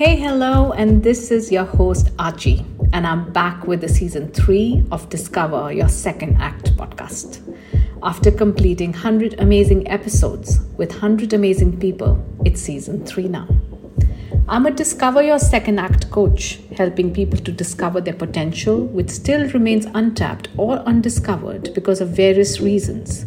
Hey, hello, and this is your host Archie, and I'm back with the season 3 of Discover Your Second Act Podcast. After completing 100 amazing episodes with 100 amazing people, it's season 3 now. I'm a Discover Your Second Act coach, helping people to discover their potential which still remains untapped or undiscovered because of various reasons,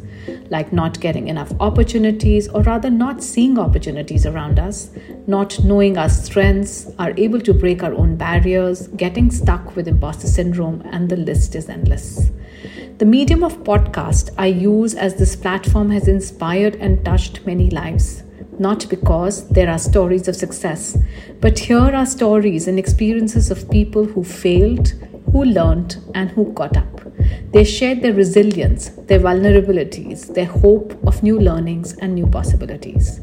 like not getting enough opportunities, or rather not seeing opportunities around us, not knowing our strengths, are able to break our own barriers, getting stuck with imposter syndrome, and the list is endless. The medium of podcast I use as this platform has inspired and touched many lives, not because there are stories of success, but here are stories and experiences of people who failed, who learned, and who got up. They shared their resilience, their vulnerabilities, their hope of new learnings and new possibilities.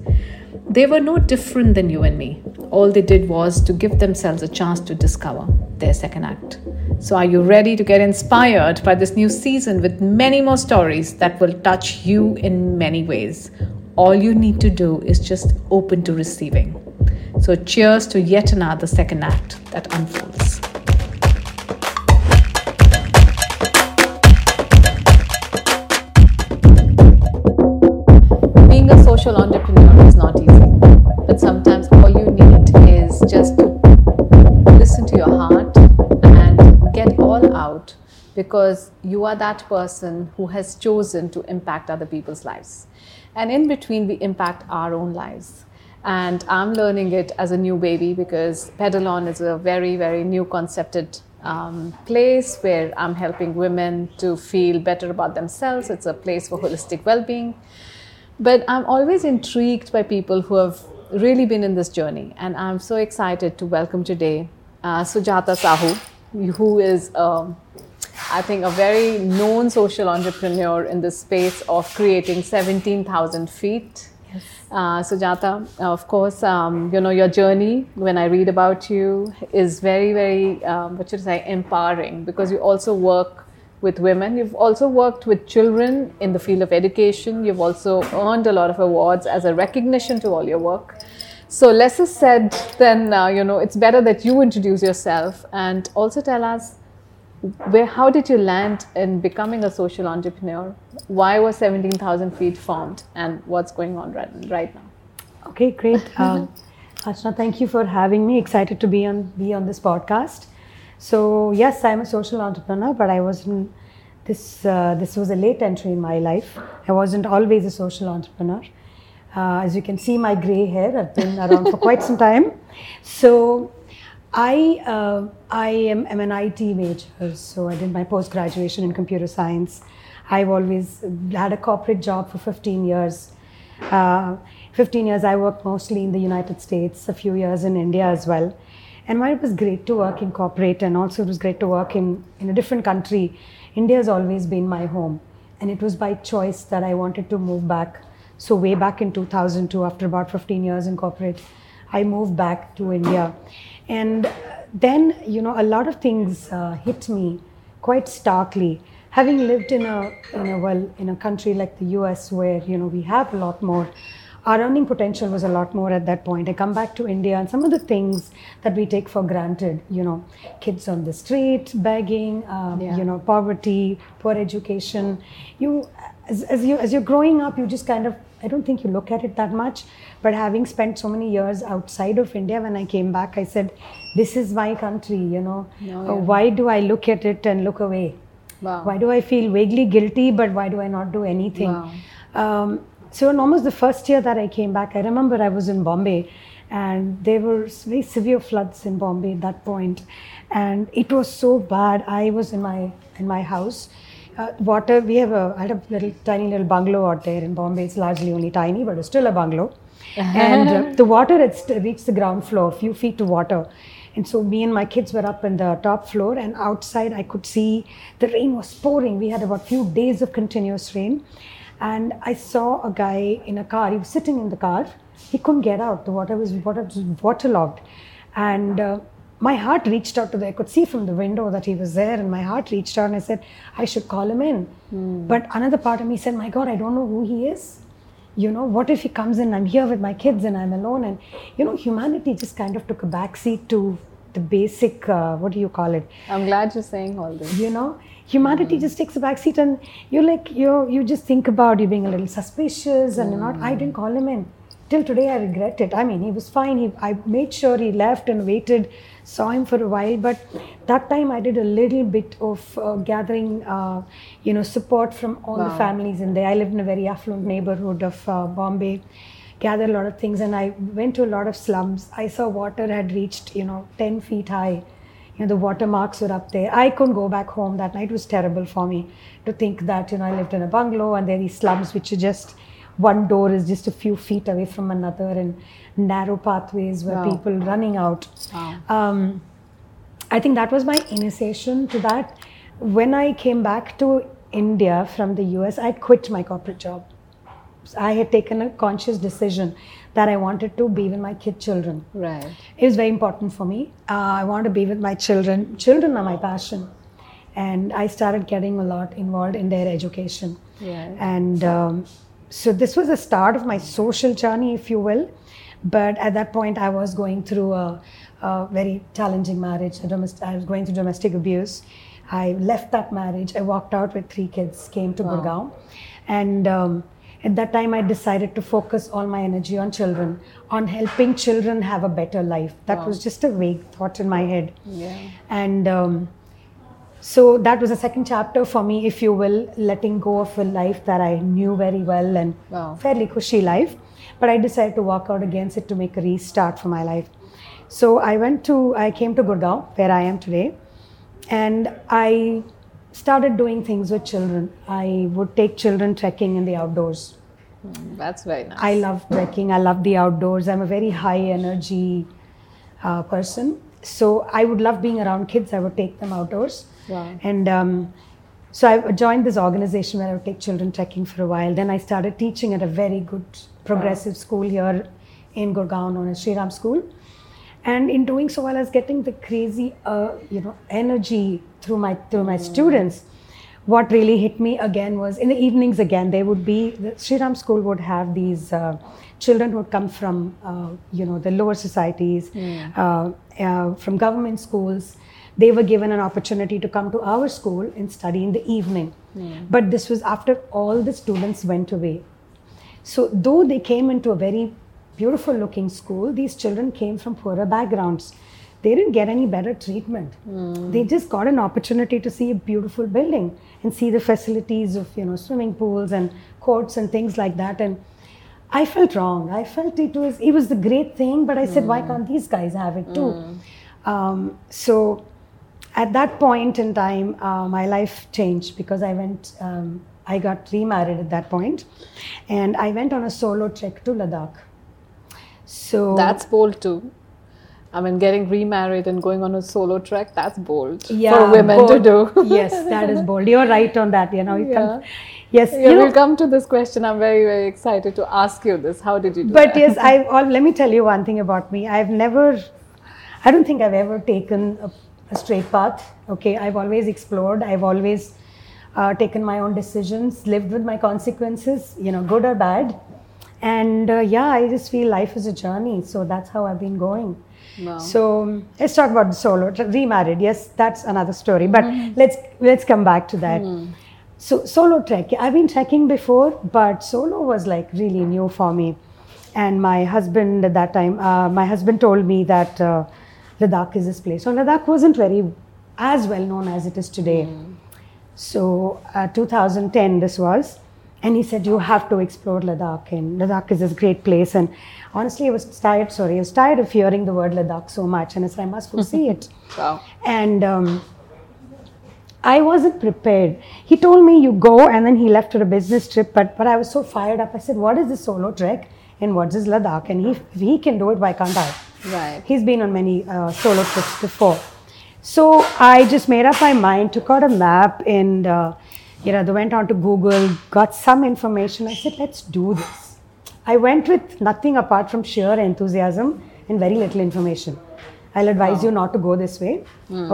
They were no different than you and me. All they did was to give themselves a chance to discover their second act. So are you ready to get inspired by this new season with many more stories that will touch you in many ways? All you need to do is just open to receiving. So cheers to yet another second act that unfolds. Social entrepreneur is not easy, but sometimes all you need is just to listen to your heart and get all out, because you are that person who has chosen to impact other people's lives. And in between, we impact our own lives. And I'm learning it as a new baby, because Pedalon is a very, very new concepted place where I'm helping women to feel better about themselves. It's a place for holistic well-being. But I'm always intrigued by people who have really been in this journey. And I'm so excited to welcome today Sujata Sahu, who is, I think, a very known social entrepreneur in the space of creating 17,000 feet. Yes. Sujata, of course, your journey, when I read about you, is very, very, empowering, because you also work with women. You've also worked with children in the field of education. You've also earned a lot of awards as a recognition to all your work. So less is said than, it's better that you introduce yourself and also tell us how did you land in becoming a social entrepreneur? Why was 17,000 Feet formed, and what's going on right now? Okay, great. Archana, thank you for having me. Excited to be on this podcast. So yes, I'm a social entrepreneur, but I wasn't. This was a late entry in my life. I wasn't always a social entrepreneur. As you can see, my grey hair. I've been around for quite some time. So I am an IT major. So I did my post graduation in computer science. I've always had a corporate job for 15 years. 15 years I worked mostly in the United States. A few years in India as well. And while it was great to work in corporate, and also it was great to work in a different country, India has always been my home. And it was by choice that I wanted to move back. So way back in 2002, after about 15 years in corporate, I moved back to India. And then, a lot of things hit me quite starkly. Having lived in a country like the US, where, we have a lot more, our earning potential was a lot more at that point. I come back to India, and some of the things that we take for granted, kids on the street, begging, poverty, poor education. As you're growing up, you just kind of, I don't think you look at it that much. But having spent so many years outside of India, when I came back, I said, this is my country, Why do I look at it and look away? Wow. Why do I feel vaguely guilty, but why do I not do anything? Wow. So in almost the first year that I came back, I remember I was in Bombay, and there were very severe floods in Bombay at that point, and it was so bad. I was in my house. Water. I had a tiny little bungalow out there in Bombay. It's largely only tiny, but it's still a bungalow. And the water had reached the ground floor, a few feet to water. And so me and my kids were up in the top floor, and outside I could see the rain was pouring. We had about few days of continuous rain. And I saw a guy in a car. He was sitting in the car. He couldn't get out. The water was waterlogged. And my heart reached out to I could see from the window that he was there. And my heart reached out, and I said, I should call him in. But another part of me said, my God, I don't know who he is. You know, what if he comes in, I'm here with my kids and I'm alone? And, you know, humanity just kind of took a backseat to the basic, what do you call it? I'm glad you're saying all this. You know, humanity just takes a backseat and you're like, you just think about you being a little suspicious and you're not. I didn't call him in. Till today, I regret it. I mean, he was fine. I made sure he left and waited, saw him for a while. But that time I did a little bit of gathering, support from all the families in there. I lived in a very affluent neighborhood of Bombay, gathered a lot of things. And I went to a lot of slums. I saw water had reached, 10 feet high. You know, the watermarks were up there. I couldn't go back home that night. It was terrible for me to think that, I lived in a bungalow and there are these slums which are just... One door is just a few feet away from another and narrow pathways where people running out. I think that was my initiation to that. When I came back to India from the US, I quit my corporate job. I had taken a conscious decision that I wanted to be with my children. Right. It was very important for me. I wanted to be with my children. Children are my passion. And I started getting a lot involved in their education. Yeah. And... so this was the start of my social journey, if you will. But at that point, I was going through a very challenging marriage. I was going through domestic abuse. I left that marriage. I walked out with 3 kids, came to Gurgaon. And at that time, I decided to focus all my energy on children, on helping children have a better life. That was just a vague thought in my head. Yeah. And... so that was the second chapter for me, if you will, letting go of a life that I knew very well and fairly cushy life. But I decided to walk out against it to make a restart for my life. So I came to Gurgaon, where I am today, and I started doing things with children. I would take children trekking in the outdoors. That's very nice. I love trekking. I love the outdoors. I'm a very high energy person. So I would love being around kids. I would take them outdoors. Wow. And so I joined this organization where I would take children trekking for a while. Then I started teaching at a very good progressive school here in Gurgaon known as Shri Ram School. And in doing so, while I was getting the crazy, energy through my students, what really hit me again was in the evenings again, the Shri Ram School would have these children who would come from, the lower societies, from government schools. They were given an opportunity to come to our school and study in the evening. Yeah. But this was after all the students went away. So though they came into a very beautiful looking school, these children came from poorer backgrounds. They didn't get any better treatment. They just got an opportunity to see a beautiful building and see the facilities of, swimming pools and courts and things like that. And I felt wrong. I felt it was the great thing, but I said, why can't these guys have it too? So... At that point in time, my life changed because I got remarried at that point and I went on a solo trek to Ladakh. So that's bold too. I mean, getting remarried and going on a solo trek, that's bold for women to do. Yes, that is bold. You're right on that. We'll come to this question. I'm very, very excited to ask you this. How did you do that? But yes, let me tell you one thing about me. I don't think I've ever taken a straight path. Okay, I've always explored. I've always taken my own decisions, lived with my consequences, good or bad. And I just feel life is a journey. So that's how I've been going. Wow. So let's talk about the solo remarried. Yes, that's another story. But let's come back to that. So solo trek. I've been trekking before, but solo was like really new for me. And my husband at that time, told me that. Ladakh is this place. So Ladakh wasn't very as well known as it is today. So 2010 this was, and he said, you have to explore Ladakh, and Ladakh is this great place. And honestly, I was tired of hearing the word Ladakh so much, and I said, I must go see it. Wow. And I wasn't prepared. He told me, you go, and then he left for a business trip, but I was so fired up. I said, what is this solo trek, and what is Ladakh? And if he can do it, why can't I? Right. He's been on many solo trips before. So I just made up my mind, took out a map and went on to Google, got some information. I said, let's do this. I went with nothing apart from sheer enthusiasm and very little information. I'll advise you not to go this way.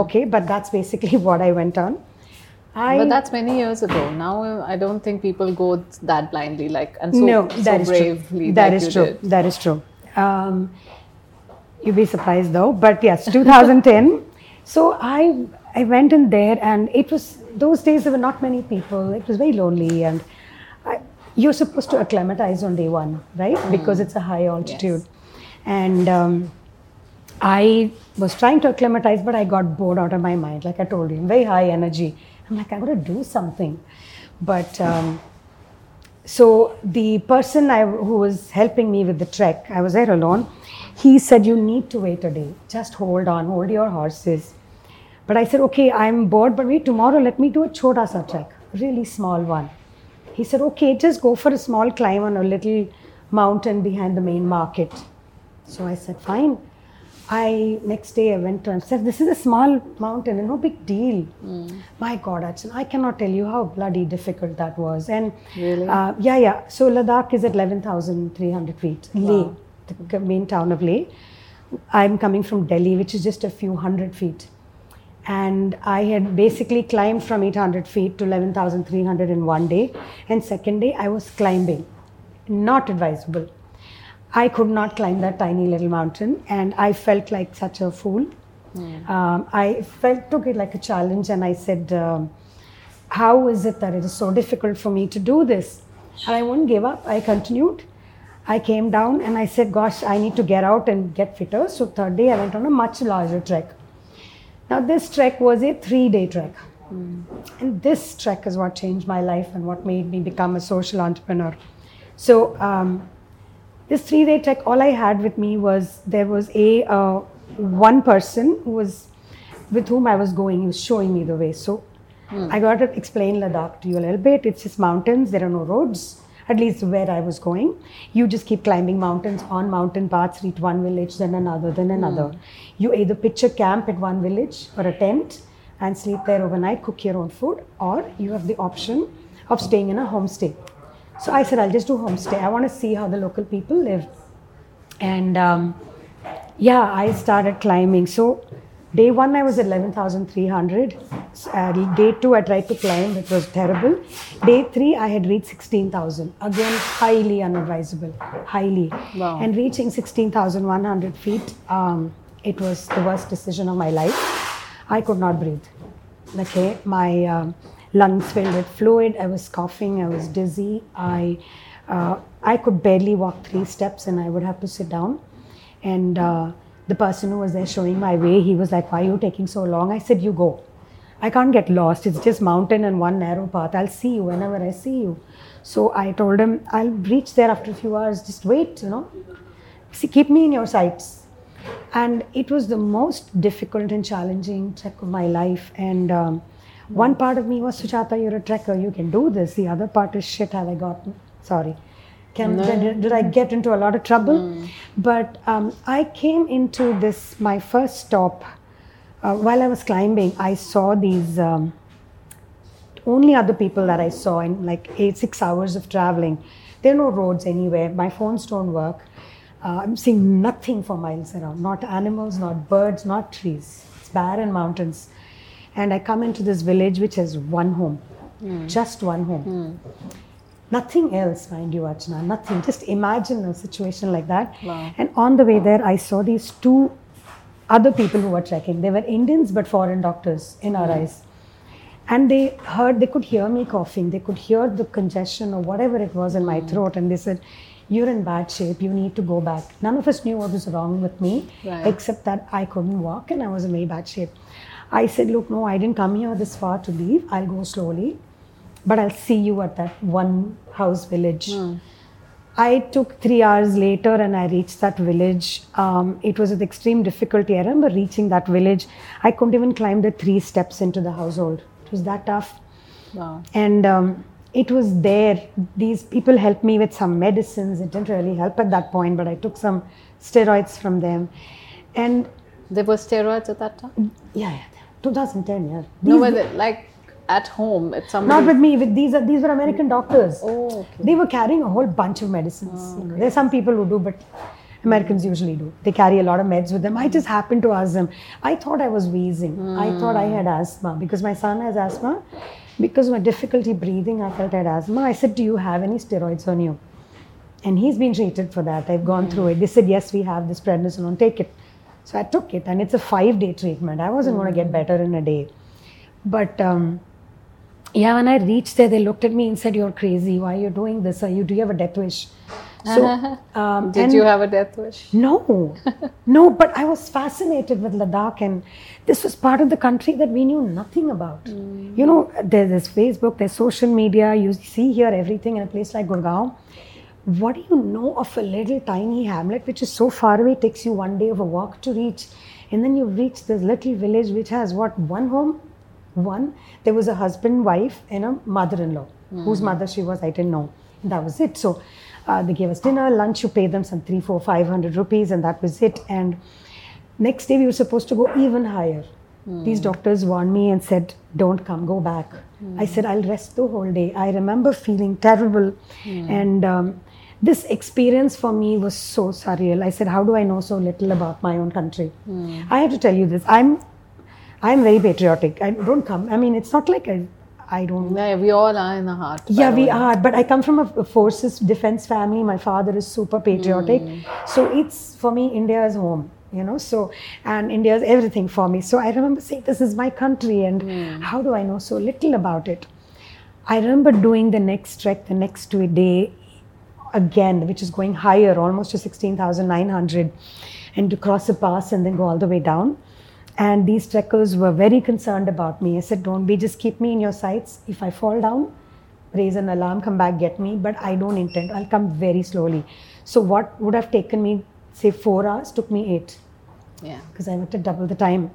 Okay, but that's basically what I went on. But that's many years ago. Now I don't think people go that blindly, like, and so, no, that so bravely. That is true. You'd be surprised though, but yes, 2010. So I went in there, and it was, those days there were not many people. It was very lonely, and you're supposed to acclimatize on day one, right? Because it's a high altitude. Yes. And I was trying to acclimatize, but I got bored out of my mind. Like I told you, very high energy. I'm like, I gotta do something. But so the person who was helping me with the trek, I was there alone. He said, you need to wait a day. Just hold on, hold your horses. But I said, okay, I'm bored, but wait, tomorrow let me do a chota sa trek, really small one. He said, okay, just go for a small climb on a little mountain behind the main market. So I said, fine. Next day I went to him and said, this is a small mountain and no big deal. My God, Archana, I cannot tell you how bloody difficult that was. And really? Yeah. So Ladakh is at 11,300 feet. Wow. Leh, the main town of Leh. I'm coming from Delhi, which is just a few hundred feet. And I had basically climbed from 800 feet to 11,300 in one day. And second day, I was climbing. Not advisable. I could not climb that tiny little mountain. And I felt like such a fool. I took it like a challenge. And I said, how is it that it is so difficult for me to do this? And I won't give up. I continued. I came down and I said, gosh, I need to get out and get fitter. So third day, I went on a much larger trek. Now this trek was a 3-day trek, and this trek is what changed my life and what made me become a social entrepreneur. So this 3-day trek, all I had with me was, there was one person with whom I was going, he was showing me the way. So I got to explain Ladakh to you a little bit. It's just mountains, there are no roads, at least where I was going. You just keep climbing mountains on mountain paths, reach one village, then another, then another. You either pitch a camp at one village or a tent and sleep there overnight, cook your own food, or you have the option of staying in a homestay. So I said, I'll just do homestay. I want to see how the local people live. And I started climbing. So day one, I was at 11,300. Day two, I tried to climb. It was terrible. Day three, I had reached 16,000. Again, highly unadvisable. Highly. Wow. And reaching 16,100 feet, it was the worst decision of my life. I could not breathe. Okay, my lungs filled with fluid. I was coughing. I was dizzy. I could barely walk 3 steps, and I would have to sit down. And the person who was there showing my way, he was like, why are you taking so long? I said, you go. I can't get lost. It's just mountain and one narrow path. I'll see you whenever I see you. So I told him, I'll reach there after a few hours. Just wait, Keep me in your sights. And it was the most difficult and challenging trek of my life. And one part of me was, Sujata, you're a trekker. You can do this. The other part is, shit, have I gotten? Sorry. Did I get into a lot of trouble? But I came into this, my first stop, while I was climbing, I saw these, only other people that I saw in like 6 hours of traveling. There are no roads anywhere. My phones don't work. I'm seeing nothing for miles around. Not animals, not birds, not trees. It's barren mountains. And I come into this village which has one home. Just one home. Nothing else, mind you, Archana, nothing. Just imagine a situation like that. Wow. And on the way there, I saw these 2 other people who were trekking. They were Indians, but foreign doctors, NRIs. And they could hear me coughing. They could hear the congestion or whatever it was in my throat. And they said, you're in bad shape. You need to go back. None of us knew what was wrong with me, except that I couldn't walk and I was in very bad shape. I said, look, no, I didn't come here this far to leave. I'll go slowly. But I'll see you at that one house village. I took 3 hours later and I reached that village. It was with extreme difficulty. I remember reaching that village. I couldn't even climb the 3 steps into the household. It was that tough. Wow. And it was there. These people helped me with some medicines. It didn't really help at that point, but I took some steroids from them. And there were steroids at that time? Yeah. 2010, yeah. At home, at some. Not with me. These were American doctors. Oh, okay. They were carrying a whole bunch of medicines. Oh, okay. There's some people who do, but Americans usually do. They carry a lot of meds with them. I just happened to ask them. I thought I was wheezing. I thought I had asthma because my son has asthma, because of my difficulty breathing, I felt I had asthma. I said, do you have any steroids on you? And he's been treated for that. I've gone through it. They said, yes, we have this prednisolone, take it. So I took it, and it's a 5-day treatment. I wasn't going to get better in a day. But yeah, when I reached there, they looked at me and said, you're crazy. Why are you doing this? Do you have a death wish? So, did you have a death wish? No, no, but I was fascinated with Ladakh, and this was part of the country that we knew nothing about. Mm. You know, there's Facebook, there's social media, you see here everything in a place like Gurgaon. What do you know of a little tiny hamlet which is so far away, takes you one day of a walk to reach, and then you reach this little village which has what, one home? One, there was a husband, wife, and a mother-in-law. Mm. Whose mother she was, I didn't know. That was it. So they gave us dinner, lunch, you pay them some 300, 400, 500 rupees, and that was it. And next day we were supposed to go even higher. Mm. These doctors warned me and said, don't come, go back. Mm. I said, I'll rest the whole day. I remember feeling terrible. Mm. And this experience for me was so surreal. I said, how do I know so little about my own country? Mm. I have to tell you this, I'm very patriotic. I don't come, I mean, it's not like I don't... Yeah, we all are in the heart. Yeah, we are. But I come from a forces defense family. My father is super patriotic. Mm. So it's, for me, India is home, you know. So, and India is everything for me. So I remember saying, this is my country, and how do I know so little about it? I remember doing the next trek, the next day again, which is going higher, almost to 16,900, and to cross a pass and then go all the way down. And these trekkers were very concerned about me. I said, don't be, just keep me in your sights. If I fall down, raise an alarm, come back, get me. But I don't intend, I'll come very slowly. So what would have taken me, say, 4 hours, took me 8. Yeah. Because I went to double the time.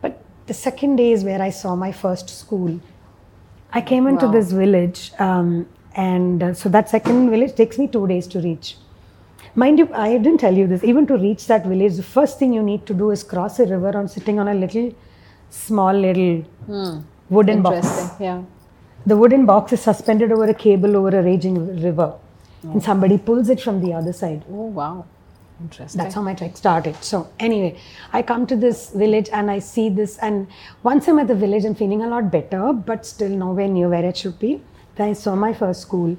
But the second day is where I saw my first school. I came into this village. So that second village takes me 2 days to reach. Mind you, I didn't tell you this, even to reach that village, the first thing you need to do is cross a river on sitting on a small wooden box. Yeah. The wooden box is suspended over a cable over a raging river. Oh. And somebody pulls it from the other side. Oh, wow. Interesting. That's how my trek started. So anyway, I come to this village and I see this, and once I'm at the village and feeling a lot better, but still nowhere near where it should be, then I saw my first school.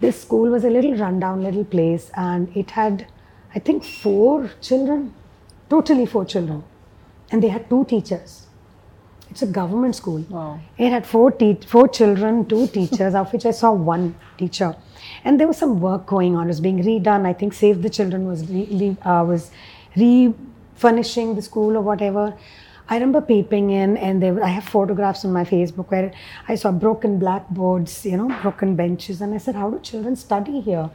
This school was a little rundown little place, and it had, I think, 4 children, and they had 2 teachers. It's a government school. Wow. It had four children, 2 teachers, of which I saw 1 teacher. And there was some work going on. It was being redone. I think Save the Children was refurnishing the school or whatever. I remember peeping in, and I have photographs on my Facebook where I saw broken blackboards, you know, broken benches, and I said, how do children study here?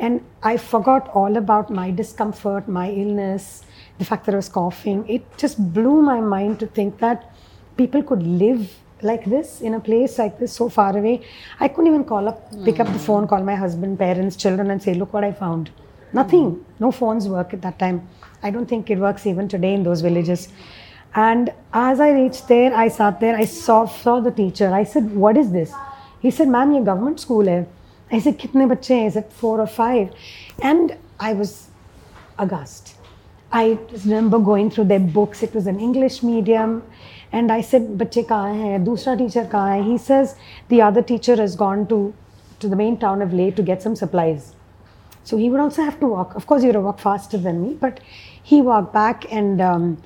And I forgot all about my discomfort, my illness, the fact that I was coughing. It just blew my mind to think that people could live like this, in a place like this, so far away. I couldn't even pick up the phone, call my husband, parents, children, and say, look what I found. Nothing. No phones work at that time. I don't think it works even today in those villages. And as I reached there, I sat there, I saw the teacher. I said, what is this? He said, ma'am, your government school hai. I said, kitne bacche hai? Is it 4 or 5? And I was aghast. I remember going through their books. It was an English medium. And I said, bacche kahan hai? Dusra teacher kahan hai? He says, the other teacher has gone to the main town of Leh to get some supplies. So he would also have to walk. Of course, he would have walked faster than me, but he walked back, and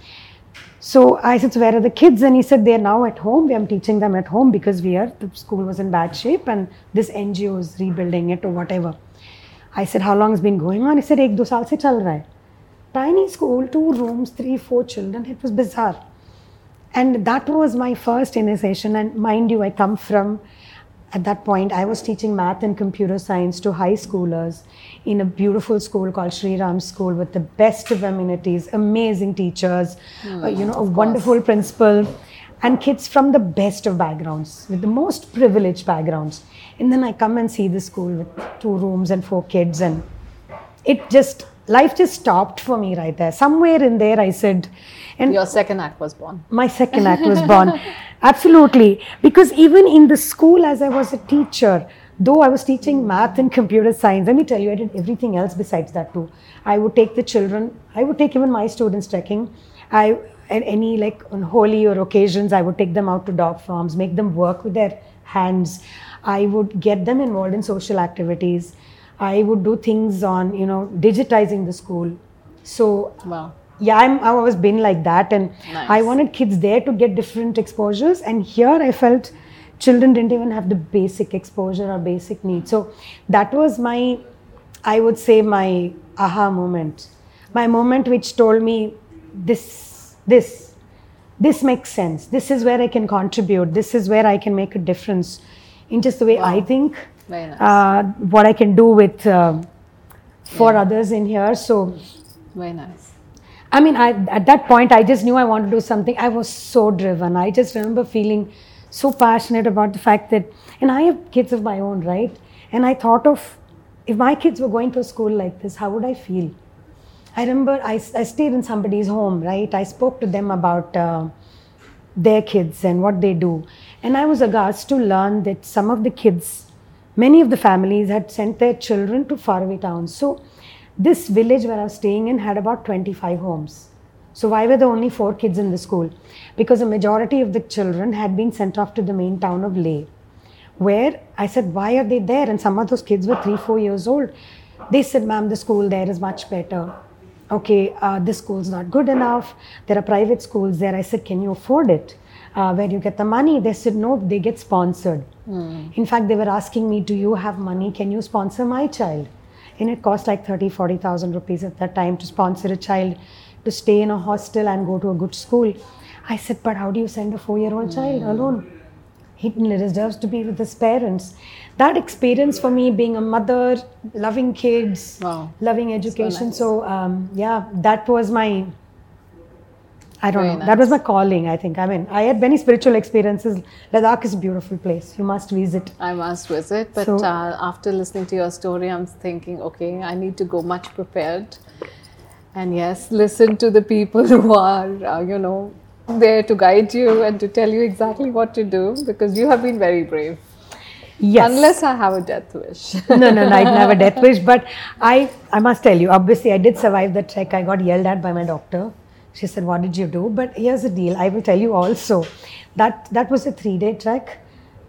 so I said, so where are the kids? And he said, they are now at home. I'm teaching them at home because the school was in bad shape and this NGO is rebuilding it or whatever. I said, how long has been going on? He said, 1-2 saal se chal raha hai. Tiny school, 2 rooms, 3-4 children. It was bizarre. And that was my first initiation. And mind you, I come from, at that point, I was teaching math and computer science to high schoolers in a beautiful school called Shri Ram School, with the best of amenities, amazing teachers, wonderful principal, and kids from the best of backgrounds, with the most privileged backgrounds. And then I come and see the school with 2 rooms and 4 kids, and life just stopped for me right there. Somewhere in there, I said... And your second act was born. My second act was born. Absolutely. Because even in the school, as I was a teacher, though I was teaching math and computer science, let me tell you, I did everything else besides that too. I would take the children, I would take even my students trekking. At any, on holy or occasions, I would take them out to dog farms, make them work with their hands. I would get them involved in social activities. I would do things on, digitizing the school. So, wow. Yeah, I've always been like that, and nice. I wanted kids there to get different exposures, and here I felt children didn't even have the basic exposure or basic needs. So that was my, I would say, my aha moment. My moment which told me this makes sense. This is where I can contribute. This is where I can make a difference in just the way wow. I think. Very nice. What I can do with for yeah. others in here. So very nice. I mean, at that point, I just knew I wanted to do something. I was so driven. I just remember feeling so passionate about the fact that, and I have kids of my own, right? And I thought of, if my kids were going to a school like this, how would I feel? I remember I stayed in somebody's home, right? I spoke to them about their kids and what they do. And I was aghast to learn that some of the kids, many of the families had sent their children to faraway towns. So this village where I was staying in had about 25 homes. So why were there only 4 kids in the school? Because the majority of the children had been sent off to the main town of Leh, where I said, why are they there? And some of those kids were 3-4 years old. They said, ma'am, the school there is much better. Okay, this school's not good enough. There are private schools there. I said, can you afford it? Where you get the money? They said, no, they get sponsored. Mm. In fact, they were asking me, do you have money? Can you sponsor my child? And it cost like 30,000-40,000 rupees at that time to sponsor a child to stay in a hostel and go to a good school. I said, but how do you send a 4-year-old child alone? He deserves to be with his parents. That experience for me, being a mother, loving kids, wow. loving education. So, nice. So that was my, that was my calling, I think. I mean, I had many spiritual experiences. Ladakh is a beautiful place. You must visit. I must visit. But so, after listening to your story, I'm thinking, okay, I need to go much prepared. And yes, listen to the people who are, there to guide you and to tell you exactly what to do, because you have been very brave. Yes. Unless I have a death wish. No, I didn't have a death wish. But I must tell you, obviously, I did survive the trek. I got yelled at by my doctor. She said, what did you do? But here's the deal. I will tell you also that was a 3-day trek.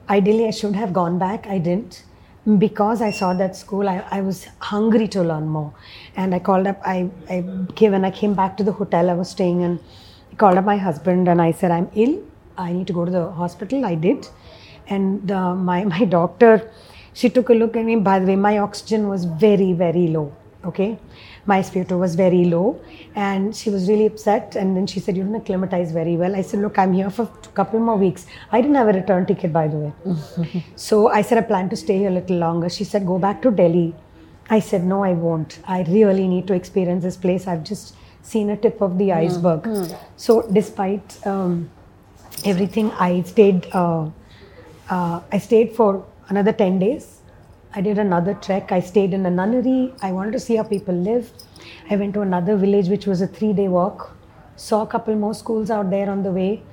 Ideally, I should have gone back. I didn't. Because I saw that school, I was hungry to learn more. And I called up, when I came back to the hotel I was staying in, I called up my husband and I said, I'm ill. I need to go to the hospital. I did. And my doctor, she took a look at me. By the way, my oxygen was very, very low. Okay. My SpO2 was very low and she was really upset, and then she said, you didn't acclimatize very well. I said, look, I'm here for a couple more weeks. I didn't have a return ticket, by the way. Mm-hmm. So I said, I plan to stay here a little longer. She said, go back to Delhi. I said, no, I won't. I really need to experience this place. I've just seen a tip of the iceberg. Mm-hmm. So despite everything, I stayed for another 10 days. I did another trek. I stayed in a nunnery. I wanted to see how people live. I went to another village, which was a 3-day walk. Saw a couple more schools out there on the way.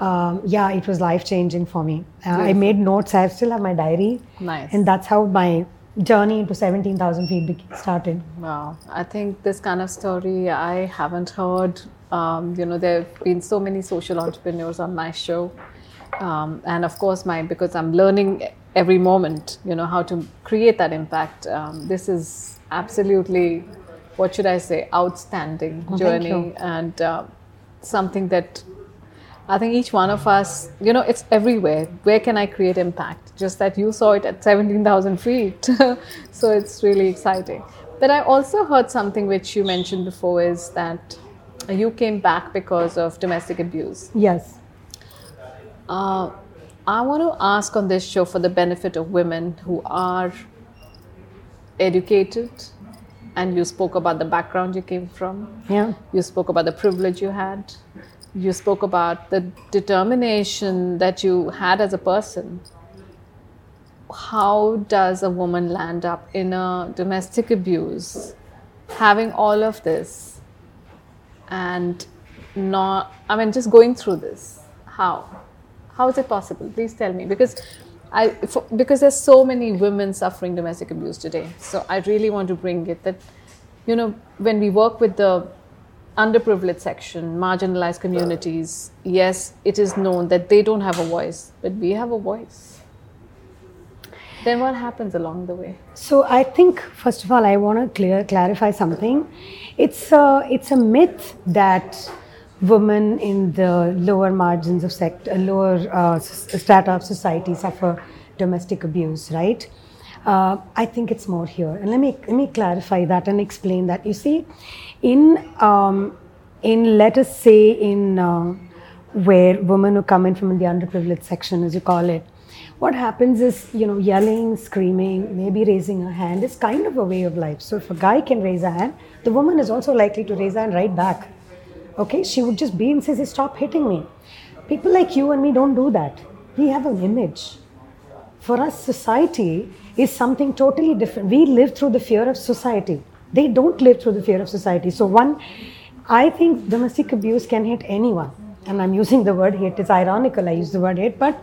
It was life-changing for me. I made notes. I still have my diary. Nice. And that's how my journey into 17,000 feet started. Wow. I think this kind of story I haven't heard. There have been so many social entrepreneurs on my show. And of course, because I'm learning every moment, how to create that impact. This is absolutely, what should I say, outstanding journey, and something that I think each one of us, it's everywhere. Where can I create impact? Just that you saw it at 17,000 feet. So it's really exciting. But I also heard something which you mentioned before, is that you came back because of domestic abuse. Yes. I want to ask on this show, for the benefit of women who are educated, and you spoke about the background you came from. Yeah. You spoke about the privilege you had. You spoke about the determination that you had as a person. How does a woman land up in a domestic abuse, having all of this, and just going through this? How is it possible? Please tell me, because there's so many women suffering domestic abuse today. So I really want to bring it that, when we work with the underprivileged section, marginalized communities, yes, it is known that they don't have a voice, but we have a voice. Then what happens along the way? So I think, first of all, I want to clarify something. It's a myth that women in the lower margins of strata of society suffer domestic abuse, right? I think it's more here, and let me clarify that and explain that. You see, in where women who come in from the underprivileged section, as you call it, what happens is, yelling, screaming, maybe raising a hand is kind of a way of life. So if a guy can raise a hand, the woman is also likely to raise a hand right back. Okay, she would just be and say, stop hitting me. People like you and me don't do that. We have an image. For us, society is something totally different. We live through the fear of society. They don't live through the fear of society. So I think domestic abuse can hit anyone. And I'm using the word hate. It's ironical I use the word hate, but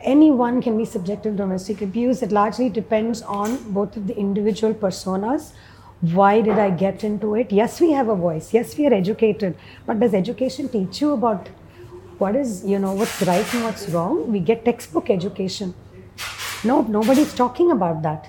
anyone can be subjected to domestic abuse. It largely depends on both of the individual personas. Why did I get into it? Yes, we have a voice. Yes, we are educated. But does education teach you about what is, what's right and what's wrong? We get textbook education. No, nobody's talking about that.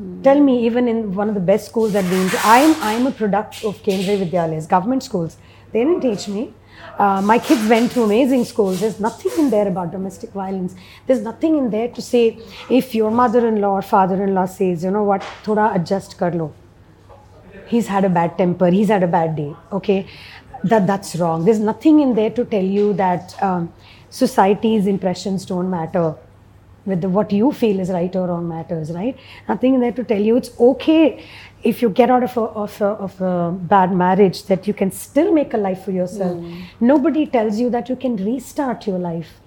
Mm. Tell me, even in one of the best schools that I'm a product of Kendriya Vidyalayas, government schools. They didn't teach me. My kids went to amazing schools. There's nothing in there about domestic violence. There's nothing in there to say, if your mother-in-law or father-in-law says, thoda adjust kar lo. He's had a bad temper, he's had a bad day, okay? That's wrong. There's nothing in there to tell you that society's impressions don't matter, whether what you feel is right or wrong matters, right? Nothing in there to tell you it's okay if you get out of a bad marriage, that you can still make a life for yourself. Mm. Nobody tells you that you can restart your life.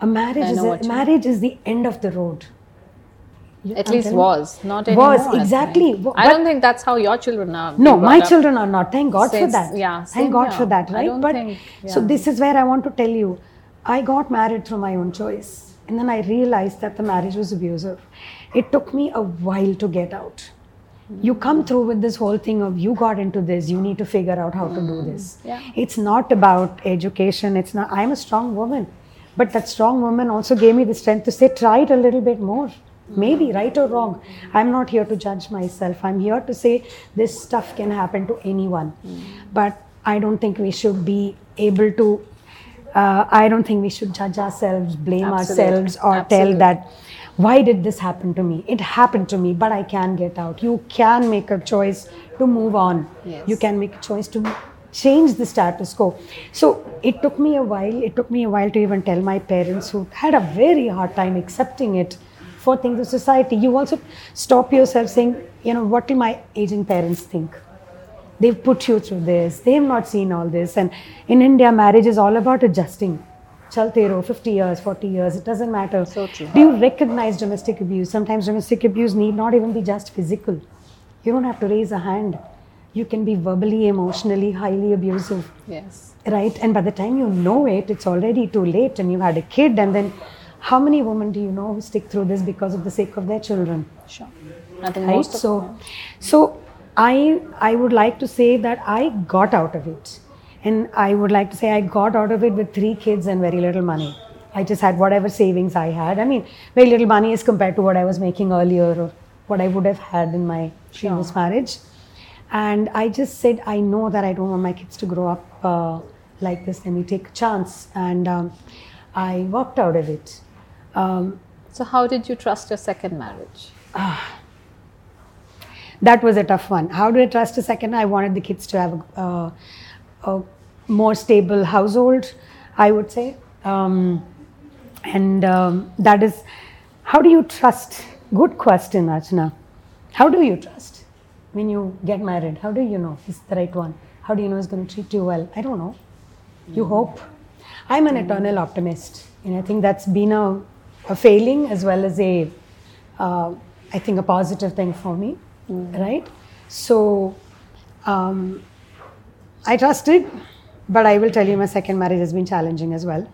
A marriage is the end of the road. At least was, not anymore. Was, exactly. I don't think that's how your children are. No, my children are not. Thank God for that. Yeah, thank God for that, right? So this is where I want to tell you, I got married through my own choice. And then I realized that the marriage was abusive. It took me a while to get out. You come through with this whole thing of, you got into this, you need to figure out how to do this. Yeah. It's not about education. It's not. I'm a strong woman. But that strong woman also gave me the strength to say, try it a little bit more. Maybe right or wrong. I'm not here to judge myself. I'm here to say this stuff can happen to anyone. But I don't think we should be able to, I don't think we should judge ourselves, blame ourselves, or tell that, why did this happen to me? It happened to me, but I can get out. You can make a choice to move on. Yes. You can make a choice to change the status quo. So it took me a while. It took me a while to even tell my parents, who had a very hard time accepting it. For things of society, you also stop yourself saying, what do my aging parents think? They've put you through this. They have not seen all this. And in India, marriage is all about adjusting. Chalte ro, 50 years, 40 years, it doesn't matter. So true. Do you recognize domestic abuse? Sometimes domestic abuse need not even be just physical. You don't have to raise a hand. You can be verbally, emotionally, highly abusive. Yes. Right? And by the time you know it, it's already too late, and you had a kid, and then how many women do you know who stick through this because of the sake of their children? Sure. Right? So I would like to say that I got out of it. And I would like to say I got out of it with 3 kids and very little money. I just had whatever savings I had. I mean, very little money as compared to what I was making earlier or what I would have had in my previous marriage. And I just said, I know that I don't want my kids to grow up like this. Let me take a chance. And I walked out of it. So how did you trust your second marriage? That was a tough one. How did I trust a second? I wanted the kids to have a more stable household, I would say. That is, how do you trust? Good question, Archana. How do you trust when you get married? How do you know it's the right one? How do you know it's going to treat you well? I don't know. You hope. I'm an eternal optimist. And I think that's been a failing as well as a positive thing for me, right? So, I trusted, but I will tell you my second marriage has been challenging as well.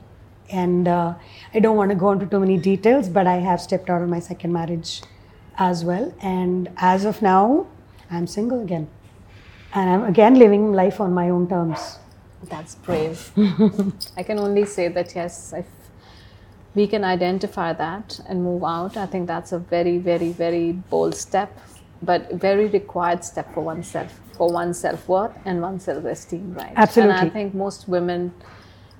And I don't want to go into too many details, but I have stepped out of my second marriage as well. And as of now, I'm single again. And I'm again living life on my own terms. That's brave. I can only say that, yes, we can identify that and move out. I think that's a very, very, very bold step, but very required step for one's self-worth and one's self-esteem, right? Absolutely. And I think most women,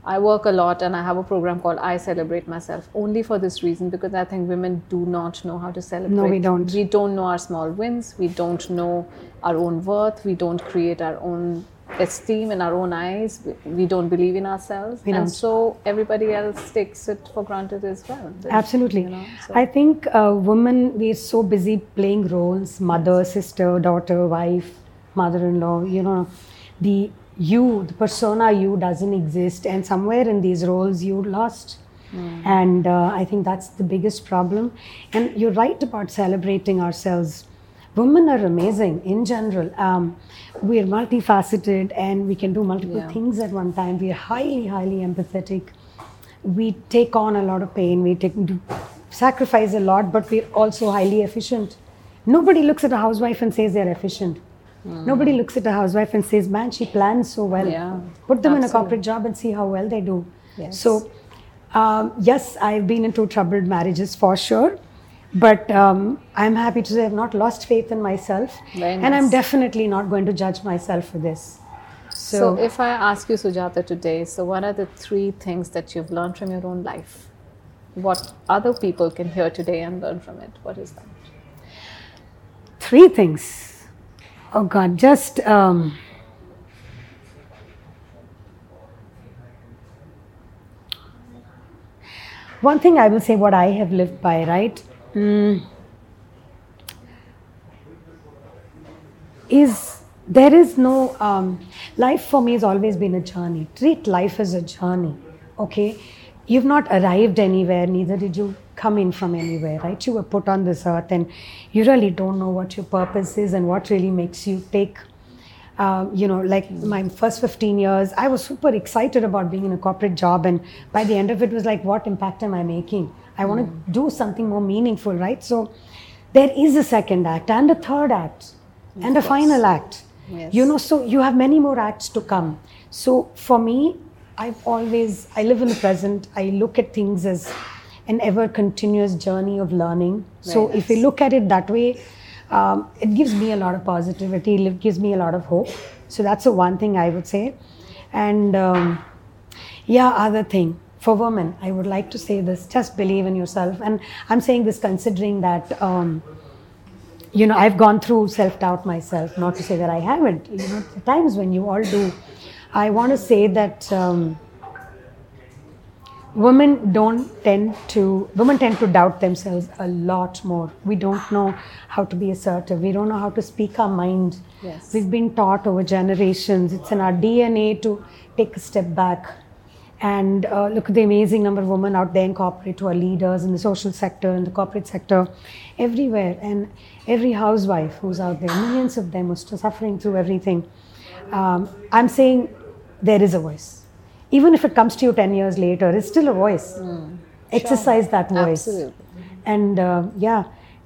I work a lot and I have a program called I Celebrate Myself, only for this reason, because I think women do not know how to celebrate. No, we don't. We don't know our small wins. We don't know our own worth. We don't create our own esteem in our own eyes. We don't believe in ourselves, and so everybody else takes it for granted as well. Absolutely. You know, so. I think women, we're so busy playing roles, mother, yes. sister, daughter, wife, mother-in-law, you know, the persona you doesn't exist, and somewhere in these roles you lost. Mm. And I think that's the biggest problem. And you're right about celebrating ourselves. Women are amazing in general. We're multifaceted and we can do multiple things at one time. We're highly, highly empathetic. We take on a lot of pain. We sacrifice a lot, but we're also highly efficient. Nobody looks at a housewife and says they're efficient. Mm. Nobody looks at a housewife and says, man, she plans so well. Yeah. Put them in a corporate job and see how well they do. Yes. So, yes, I've been into troubled marriages for sure. But I'm happy to say I've not lost faith in myself. Very nice. And I'm definitely not going to judge myself for this. So if I ask you, Sujata, today, so what are the three things that you've learned from your own life? What other people can hear today and learn from it? What is that? Three things. Oh God, just... one thing I will say what I have lived by, right? Life for me has always been a journey. Treat life as a journey, okay? You've not arrived anywhere, neither did you come in from anywhere, right? You were put on this earth and you really don't know what your purpose is and what really makes you take, my first 15 years, I was super excited about being in a corporate job, and by the end of it was like, what impact am I making? I want to do something more meaningful, right? So there is a second act and a third act and a final act. Yes. You know, so you have many more acts to come. So for me, I live in the present. I look at things as an ever continuous journey of learning. So if you look at it that way, it gives me a lot of positivity. It gives me a lot of hope. So that's the one thing I would say. And other thing. For women, I would like to say this, just believe in yourself. And I'm saying this considering that, I've gone through self-doubt myself, not to say that I haven't. You know, the times when you all do. I want to say that women tend to doubt themselves a lot more. We don't know how to be assertive. We don't know how to speak our mind. Yes. We've been taught over generations. It's in our DNA to take a step back. And look at the amazing number of women out there in corporate who are leaders in the social sector, in the corporate sector, everywhere. And every housewife who's out there, millions of them are still suffering through everything. I'm saying there is a voice. Even if it comes to you 10 years later, it's still a voice. Mm, exercise that voice. Absolutely. And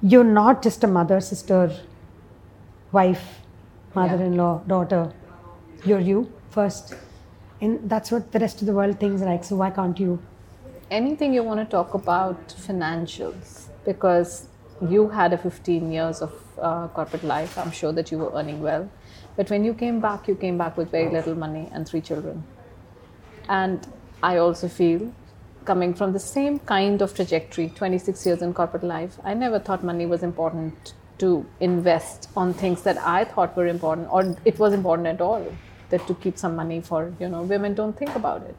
you're not just a mother, sister, wife, mother-in-law, daughter. You're you first. And that's what the rest of the world thinks like, so why can't you? Anything you want to talk about financials, because you had a 15 years of corporate life. I'm sure that you were earning well. But when you came back with very little money and three children. And I also feel, coming from the same kind of trajectory, 26 years in corporate life, I never thought money was important to invest on things that I thought were important, or it was important at all. That to keep some money for, women don't think about it.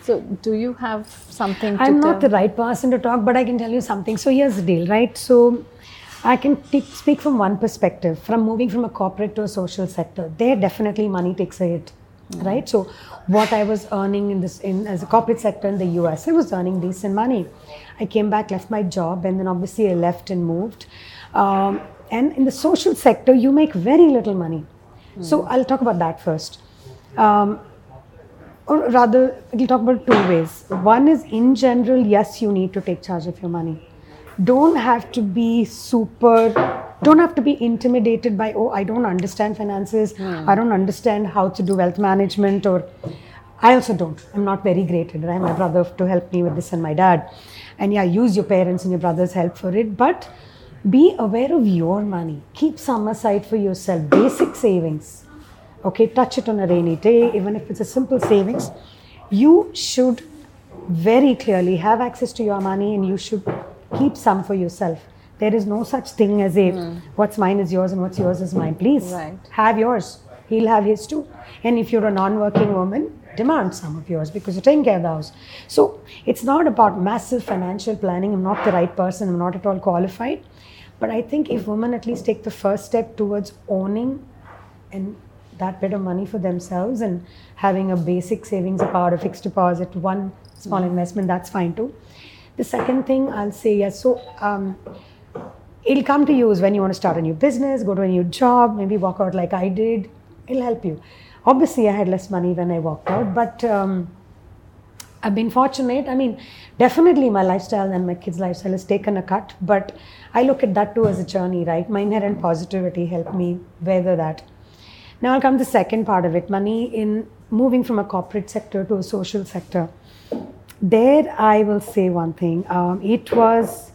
So do you have something to tell? I'm not the right person to talk, but I can tell you something. So here's the deal, right? So I can speak from one perspective, from moving from a corporate to a social sector. There definitely money takes a hit, right? So what I was earning as a corporate sector in the US, I was earning decent money. I came back, left my job, and then obviously I left and moved. And in the social sector, you make very little money. So I'll talk about that first. Or rather, I'll talk about two ways. One is, in general, yes, you need to take charge of your money. Don't have to be intimidated by, I don't understand finances. I don't understand how to do wealth management or I also don't. I'm not very great at it. I have my brother to help me with this and my dad. And yeah, use your parents and your brother's help for it. But be aware of your money. Keep some aside for yourself. Basic savings. Okay, touch it on a rainy day, even if it's a simple savings. You should very clearly have access to your money and you should keep some for yourself. There is no such thing as a what's mine is yours and what's yours is mine. Please have yours. He'll have his too. And if you're a non-working woman, demand some of yours because you're taking care of the house. So it's not about massive financial planning. I'm not the right person. I'm not at all qualified. But I think if women at least take the first step towards owning and that bit of money for themselves and having a basic savings account, a fixed deposit, one small investment, that's fine too. The second thing I'll say, it'll come to you is when you want to start a new business, go to a new job, maybe walk out like I did. It'll help you. Obviously, I had less money when I walked out, but I've been fortunate. I mean, definitely my lifestyle and my kids' lifestyle has taken a cut, but I look at that too as a journey, right? My inherent positivity helped me weather that. Now I'll come to the second part of it, money in moving from a corporate sector to a social sector. There I will say one thing, it was,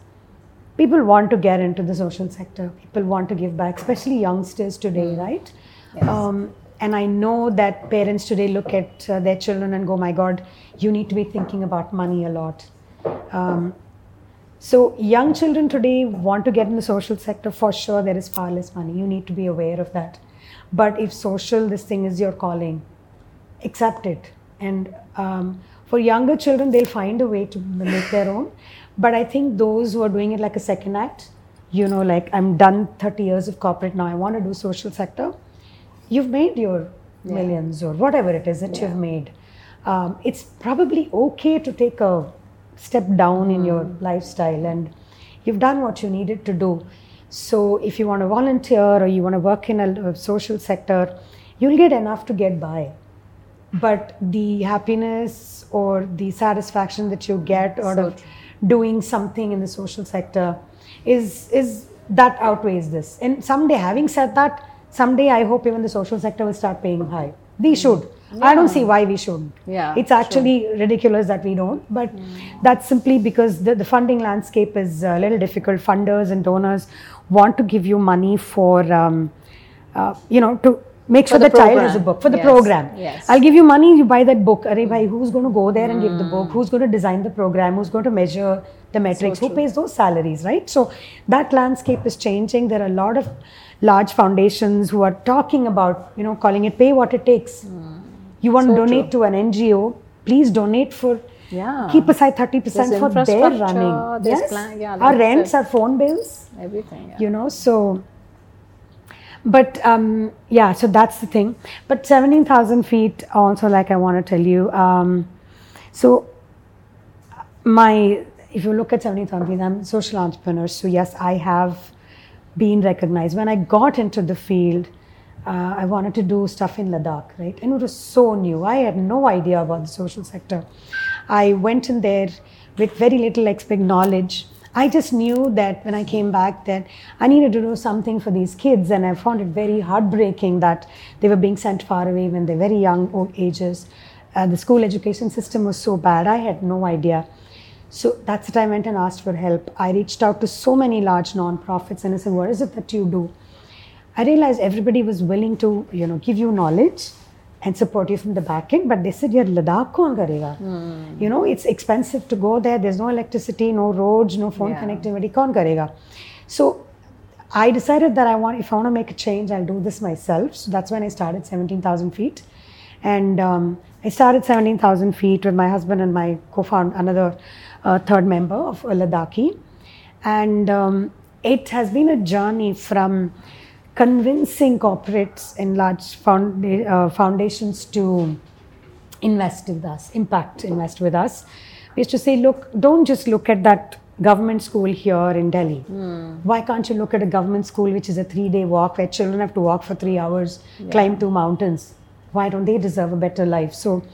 people want to get into the social sector, people want to give back, especially youngsters today, right? Yes. And I know that parents today look at their children and go, my God, you need to be thinking about money a lot. So young children today want to get in the social sector, for sure there is far less money, you need to be aware of that. But if social, this thing is your calling, accept it. And for younger children, they'll find a way to make their own. But I think those who are doing it like a second act, you know, like I'm done 30 years of corporate now, I want to do social sector. You've made your millions or whatever it is that you've made. It's probably okay to take a step down in your lifestyle and you've done what you needed to do. So if you want to volunteer or you want to work in a social sector, you'll get enough to get by. But the happiness or the satisfaction that you get out of doing something in the social sector is that outweighs this. And someday, having said that, someday I hope even the social sector will start paying high. They should. Yeah. I don't see why we shouldn't. Yeah, it's actually ridiculous that we don't. But that's simply because the funding landscape is a little difficult. Funders and donors want to give you money for, to make sure the child has a book, for the program. Yes. I'll give you money, you buy that book. Arey bhai, who's going to go there and give the book? Who's going to design the program? Who's going to measure the metrics? Who pays those salaries, right? So that landscape is changing. There are a lot of large foundations who are talking about, calling it pay what it takes. You want to donate to an NGO, please donate for, keep aside 30% for their running. Our rents, our phone bills, everything, But so that's the thing. But 17,000 feet also, like I want to tell you. If you look at 17,000 feet, I'm a social entrepreneur. So yes, I have been recognized. When I got into the field, I wanted to do stuff in Ladakh, right? And it was so new. I had no idea about the social sector. I went in there with very little knowledge. I just knew that when I came back that I needed to do something for these kids, and I found it very heartbreaking that they were being sent far away when they're very young ages. The school education system was so bad, I had no idea. So that's the time I went and asked for help. I reached out to so many large non-profits and I said, what is it that you do? I realized everybody was willing to, give you knowledge and support you from the back end, but they said, yeah, Ladakh kaun karega? It's expensive to go there. There's no electricity, no roads, no phone connectivity. Kaun karega? So I decided that if I want to make a change, I'll do this myself. So that's when I started 17,000 feet. And I started 17,000 feet with my husband and my co-founder, another third member of Ladakhi. And it has been a journey from convincing corporates and large foundations to invest with us. We used to say, look, don't just look at that government school here in Delhi. Why can't you look at a government school which is a 3-day walk where children have to walk for 3 hours, climb 2 mountains? Why don't they deserve a better life? So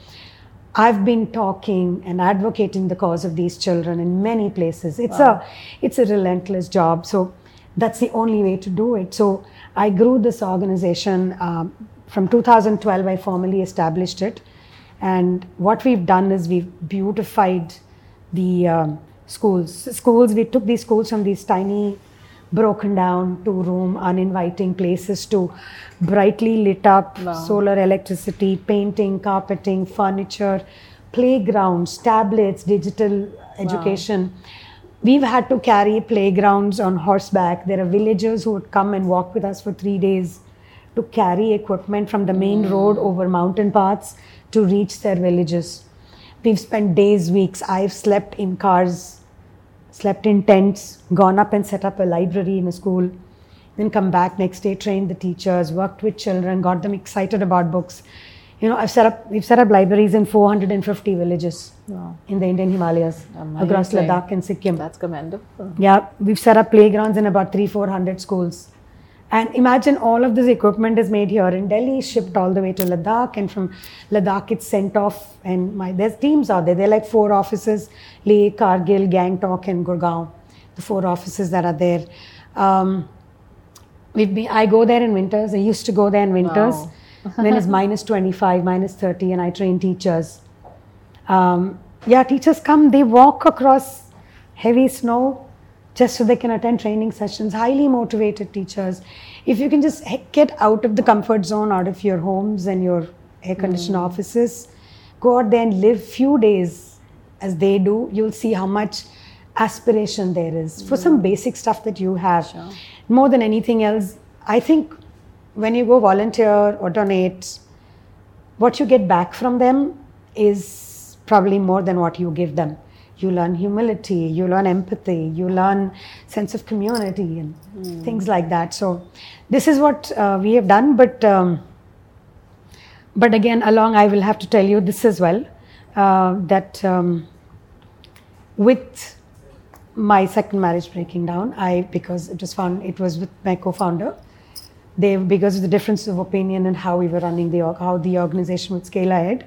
I've been talking and advocating the cause of these children in many places. It's a relentless job. So that's the only way to do it. So I grew this organization. From 2012, I formally established it. And what we've done is we've beautified the schools. We took these schools from these tiny, broken down, two-room, uninviting places to brightly lit up, solar electricity, painting, carpeting, furniture, playgrounds, tablets, digital education. We've had to carry playgrounds on horseback. There are villagers who would come and walk with us for 3 days to carry equipment from the main road over mountain paths to reach their villages. We've spent days, weeks. I've slept in cars, slept in tents, gone up and set up a library in a school, then come back next day, trained the teachers, worked with children, got them excited about books. You know, we've set up libraries in 450 villages in the Indian Himalayas, across Ladakh and Sikkim. That's commendable. Yeah, we've set up playgrounds in about 300-400 schools. And imagine all of this equipment is made here in Delhi, shipped all the way to Ladakh, and from Ladakh it's sent off. And there's teams out there. There are like 4 offices: Leh, Kargil, Gangtok, and Gurgaon. The 4 offices that are there. I go there in winters. I used to go there in winters. Wow. Then it's -25, -30, and I train teachers. Teachers come, they walk across heavy snow just so they can attend training sessions. Highly motivated teachers. If you can just get out of the comfort zone, out of your homes and your air-conditioned offices, go out there and live few days as they do, you'll see how much aspiration there is for some basic stuff that you have. Sure. More than anything else, I think when you go volunteer or donate, what you get back from them is probably more than what you give them. You learn humility, you learn empathy, you learn sense of community and things like that. So this is what we have done. But again, along I will have to tell you this as well, that with my second marriage breaking down, because it was with my co-founder, because of the difference of opinion and how we were running how the organization would scale ahead,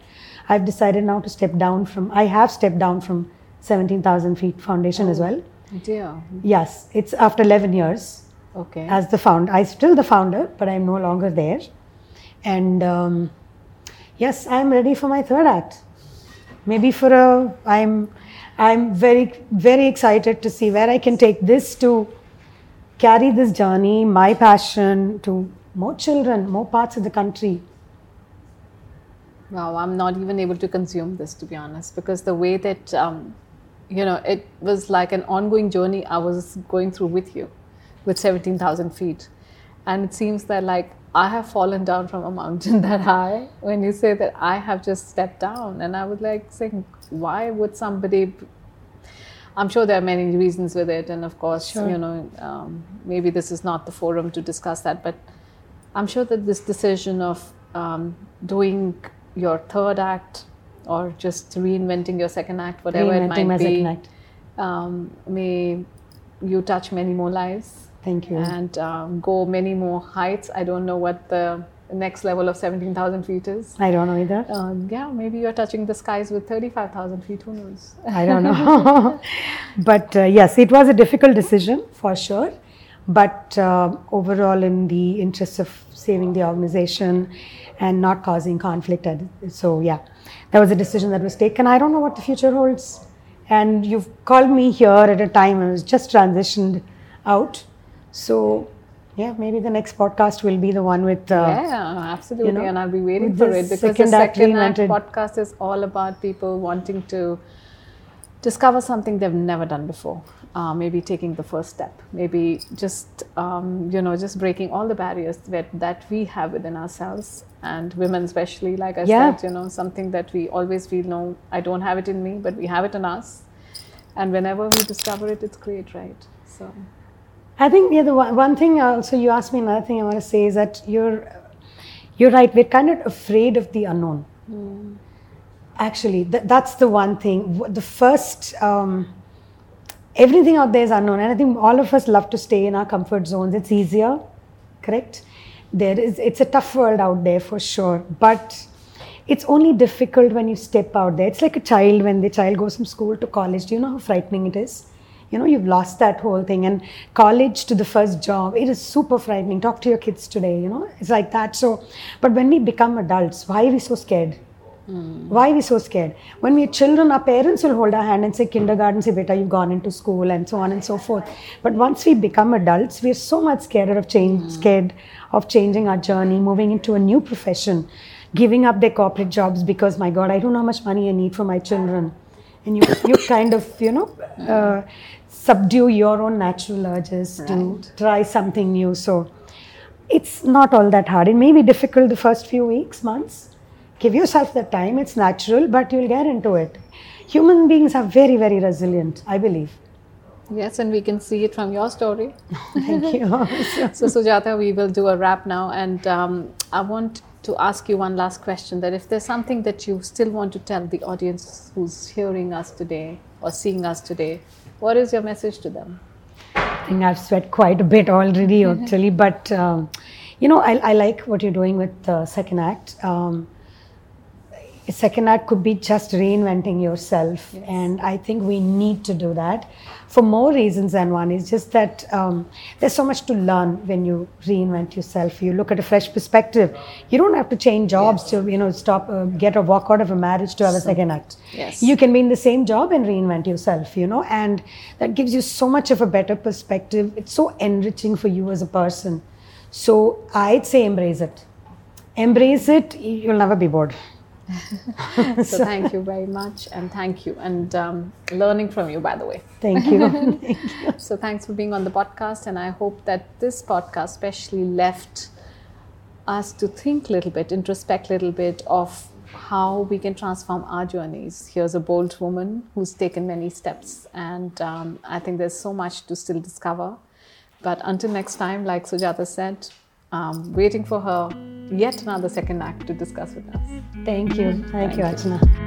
I've decided now to step down from 17,000 Feet Foundation as well. Dear. Yes, it's after 11 years. Okay. As the founder, I'm still the founder, but I'm no longer there. And yes, I'm ready for my third act. I'm very, very excited to see where I can take this to. Carry this journey, my passion, to more children, more parts of the country. Wow, I'm not even able to consume this, to be honest, because the way that, it was like an ongoing journey I was going through with you, with 17,000 feet. And it seems that I have fallen down from a mountain that high. When you say that, I have just stepped down, and I would say, why would somebody... I'm sure there are many reasons with it, and of course, sure. Maybe this is not the forum to discuss that, but I'm sure that this decision of doing your third act or just reinventing your second act, whatever it might be, may you touch many more lives. Thank you. And go many more heights. I don't know what the next level of 17,000 feet is. I don't know either. Maybe you're touching the skies with 35,000 feet, who knows? I don't know. But yes, it was a difficult decision for sure. But overall, in the interest of saving the organization and not causing conflict. So that was a decision that was taken. I don't know what the future holds. And you've called me here at a time I was just transitioned out. So... yeah, maybe the next podcast will be the one with... absolutely. And I'll be waiting for it, because the second act podcast is all about people wanting to discover something they've never done before. Maybe taking the first step. Maybe just, just breaking all the barriers that we have within ourselves, and women especially, like I said, something that we always feel, no, I don't have it in me, but we have it in us. And whenever we discover it, it's great, right? So... I think the one thing also you asked me, another thing I want to say is that you're right. We're kind of afraid of the unknown. Mm. Actually, that's the one thing. The first, everything out there is unknown, and I think all of us love to stay in our comfort zones. It's easier, correct? It's a tough world out there for sure, but it's only difficult when you step out there. It's like a child when the child goes from school to college. Do you know how frightening it is? You've lost that whole thing, and college to the first job, it is super frightening. Talk to your kids today, it's like that. So, but when we become adults, why are we so scared? Why are we so scared? When we are children, our parents will hold our hand and say, kindergarten, say, beta, you've gone into school, and so on and so forth. But once we become adults, we are so much scared of changing our journey, moving into a new profession, giving up their corporate jobs because, my God, I don't know how much money I need for my children. And you kind of, subdue your own natural urges to try something new. So it's not all that hard. It may be difficult the first few weeks, months. Give yourself the time, it's natural, but you'll get into it. Human beings are very, very resilient, I believe. Yes, and we can see it from your story. Thank you. So, Sujata, we will do a wrap now. And I want to ask you one last question, that if there's something that you still want to tell the audience who's hearing us today or seeing us today, what is your message to them? I think I've sweat quite a bit already, actually. But, I like what you're doing with the Second Act. Second act could be just reinventing yourself, and I think we need to do that for more reasons than one. It's just that there's so much to learn when you reinvent yourself. You look at a fresh perspective. You don't have to change jobs to stop, get or walk out of a marriage to have a second act. Yes. You can be in the same job and reinvent yourself, and that gives you so much of a better perspective. It's so enriching for you as a person. So I'd say embrace it, you'll never be bored. So thank you very much, and thank you, and learning from you, by the way. Thank you. So thanks for being on the podcast, and I hope that this podcast especially left us to think a little bit, introspect a little bit of how we can transform our journeys. Here's a bold woman who's taken many steps, and I think there's so much to still discover. But until next time, like Sujata said, waiting for her yet another second act to discuss with us. Thank you. Thank you, Archana.